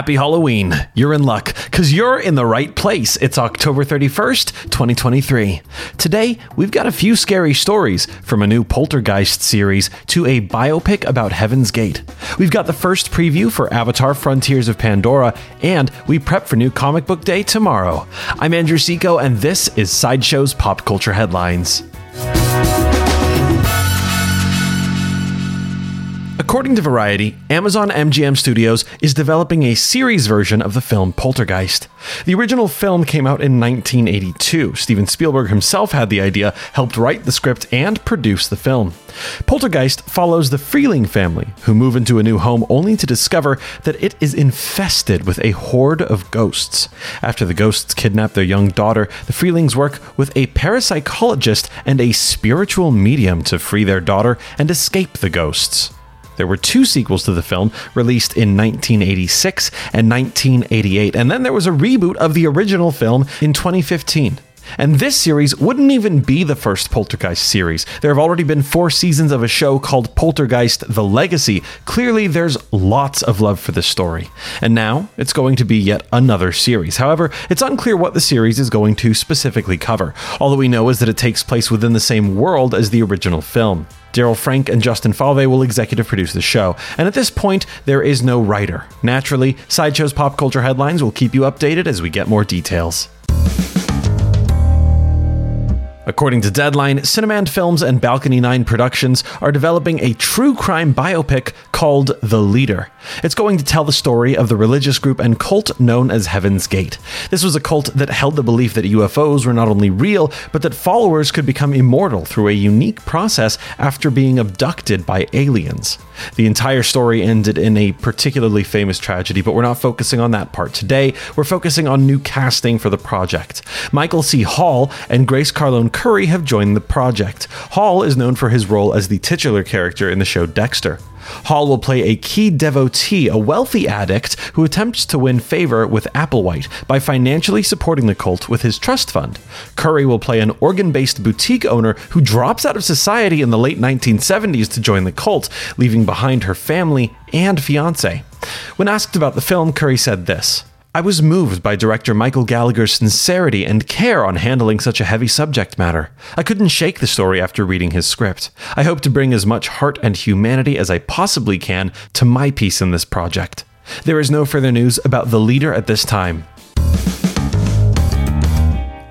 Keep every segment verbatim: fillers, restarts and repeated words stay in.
Happy Halloween. You're in luck because you're in the right place. It's October thirty-first, twenty twenty-three. Today, we've got a few scary stories, from a new Poltergeist series to a biopic about Heaven's Gate. We've got the first preview for Avatar Frontiers of Pandora, and we prep for new comic book day tomorrow. I'm Andrew Seiko, and this is Sideshow's Pop Culture Headlines. According to Variety, Amazon M G M Studios is developing a series version of the film Poltergeist. The original film came out in nineteen eighty-two. Steven Spielberg himself had the idea, helped write the script, and produce the film. Poltergeist follows the Freeling family, who move into a new home only to discover that it is infested with a horde of ghosts. After the ghosts kidnap their young daughter, the Freelings work with a parapsychologist and a spiritual medium to free their daughter and escape the ghosts. There were two sequels to the film, released in nineteen eighty-six and nineteen eighty-eight, and then there was a reboot of the original film in twenty fifteen. And this series wouldn't even be the first Poltergeist series. There have already been four seasons of a show called Poltergeist: The Legacy. Clearly, there's lots of love for this story. And now, it's going to be yet another series. However, it's unclear what the series is going to specifically cover. All that we know is that it takes place within the same world as the original film. Daryl Frank and Justin Falvey will executive produce the show, and at this point, there is no writer. Naturally, Sideshow's Pop Culture Headlines will keep you updated as we get more details. According to Deadline, Cinemand Films and Balcony Nine Productions are developing a true crime biopic called The Leader. It's going to tell the story of the religious group and cult known as Heaven's Gate. This was a cult that held the belief that U F Os were not only real, but that followers could become immortal through a unique process after being abducted by aliens. The entire story ended in a particularly famous tragedy, but we're not focusing on that part today. We're focusing on new casting for the project. Michael C. Hall and Grace Caroline Curry have joined the project. Hall is known for his role as the titular character in the show Dexter. Hall will play a key devotee, a wealthy addict who attempts to win favor with Applewhite by financially supporting the cult with his trust fund. Curry will play an Oregon-based boutique owner who drops out of society in the late nineteen seventies to join the cult, leaving behind her family and fiance. When asked about the film, Curry said this: "I was moved by director Michael Gallagher's sincerity and care on handling such a heavy subject matter. I couldn't shake the story after reading his script. I hope to bring as much heart and humanity as I possibly can to my piece in this project." There is no further news about The Leader at this time.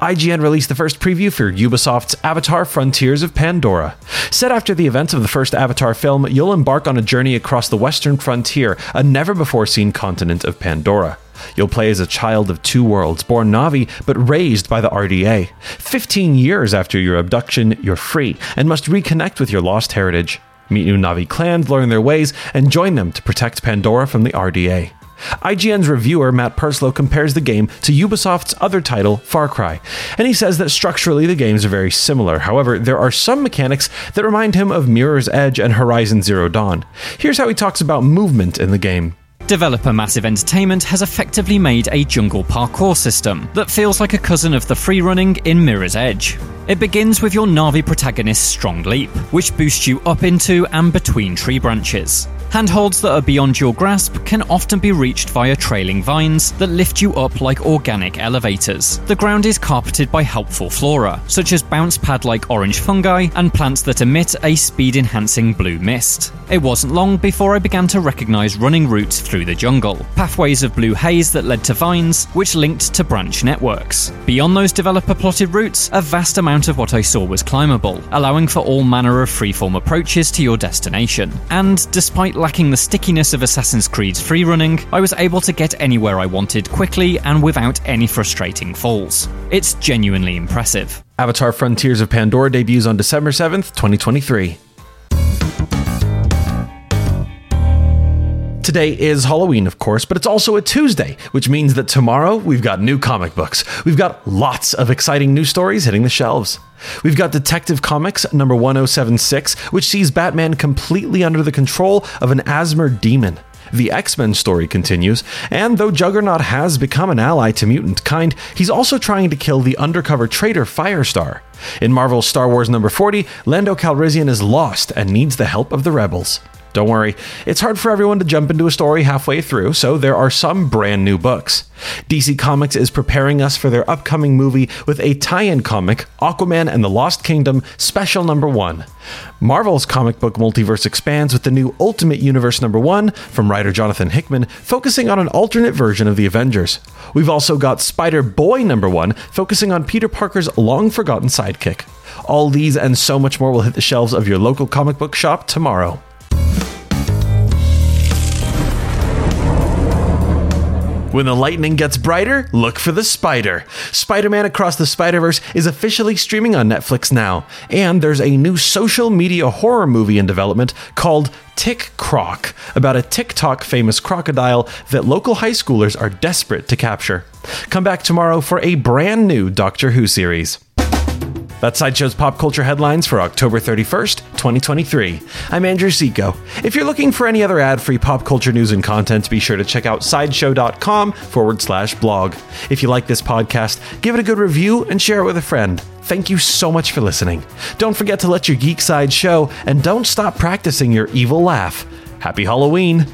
I G N released the first preview for Ubisoft's Avatar Frontiers of Pandora. Set after the events of the first Avatar film, you'll embark on a journey across the western frontier, a never-before-seen continent of Pandora. You'll play as a child of two worlds, born Na'vi, but raised by the R D A. Fifteen years after your abduction, you're free, and must reconnect with your lost heritage. Meet new Na'vi clans, learn their ways, and join them to protect Pandora from the R D A. I G N's reviewer Matt Perslow compares the game to Ubisoft's other title, Far Cry, and he says that structurally the games are very similar. However, there are some mechanics that remind him of Mirror's Edge and Horizon Zero Dawn. Here's how he talks about movement in the game. Developer Massive Entertainment has effectively made a jungle parkour system that feels like a cousin of the free-running in Mirror's Edge. It begins with your Na'vi protagonist's strong leap, which boosts you up into and between tree branches. Handholds that are beyond your grasp can often be reached via trailing vines that lift you up like organic elevators. The ground is carpeted by helpful flora, such as bounce pad-like orange fungi and plants that emit a speed-enhancing blue mist. It wasn't long before I began to recognise running routes through the jungle, pathways of blue haze that led to vines, which linked to branch networks. Beyond those developer-plotted routes, a vast amount of what I saw was climbable, allowing for all manner of freeform approaches to your destination. And despite lacking the stickiness of Assassin's Creed's free running, I was able to get anywhere I wanted quickly and without any frustrating falls. It's genuinely impressive. Avatar Frontiers of Pandora debuts on December seventh, twenty twenty-three. Today is Halloween, of course, but it's also a Tuesday, which means that tomorrow we've got new comic books. We've got lots of exciting new stories hitting the shelves. We've got Detective Comics number ten seventy-six, which sees Batman completely under the control of an Asmer demon. The X-Men story continues, and though Juggernaut has become an ally to mutant kind, he's also trying to kill the undercover traitor Firestar. In Marvel's Star Wars number forty, Lando Calrissian is lost and needs the help of the rebels. Don't worry, it's hard for everyone to jump into a story halfway through, so there are some brand new books. D C Comics is preparing us for their upcoming movie with a tie-in comic, Aquaman and the Lost Kingdom, Special Number one. Marvel's comic book multiverse expands with the new Ultimate Universe Number one from writer Jonathan Hickman, focusing on an alternate version of the Avengers. We've also got Spider-Boy Number one, focusing on Peter Parker's long-forgotten sidekick. All these and so much more will hit the shelves of your local comic book shop tomorrow. When the lightning gets brighter, look for the spider. Spider-Man Across the Spider-Verse is officially streaming on Netflix now, and there's a new social media horror movie in development called Tick Croc, about a TikTok famous crocodile that local high schoolers are desperate to capture. Come back tomorrow for a brand new Doctor Who series. That's Sideshow's Pop Culture Headlines for October thirty-first, twenty twenty-three. I'm Andrew Seiko. If you're looking for any other ad-free pop culture news and content, be sure to check out sideshow.com forward slash blog. If you like this podcast, give it a good review and share it with a friend. Thank you so much for listening. Don't forget to let your geek side show, and don't stop practicing your evil laugh. Happy Halloween!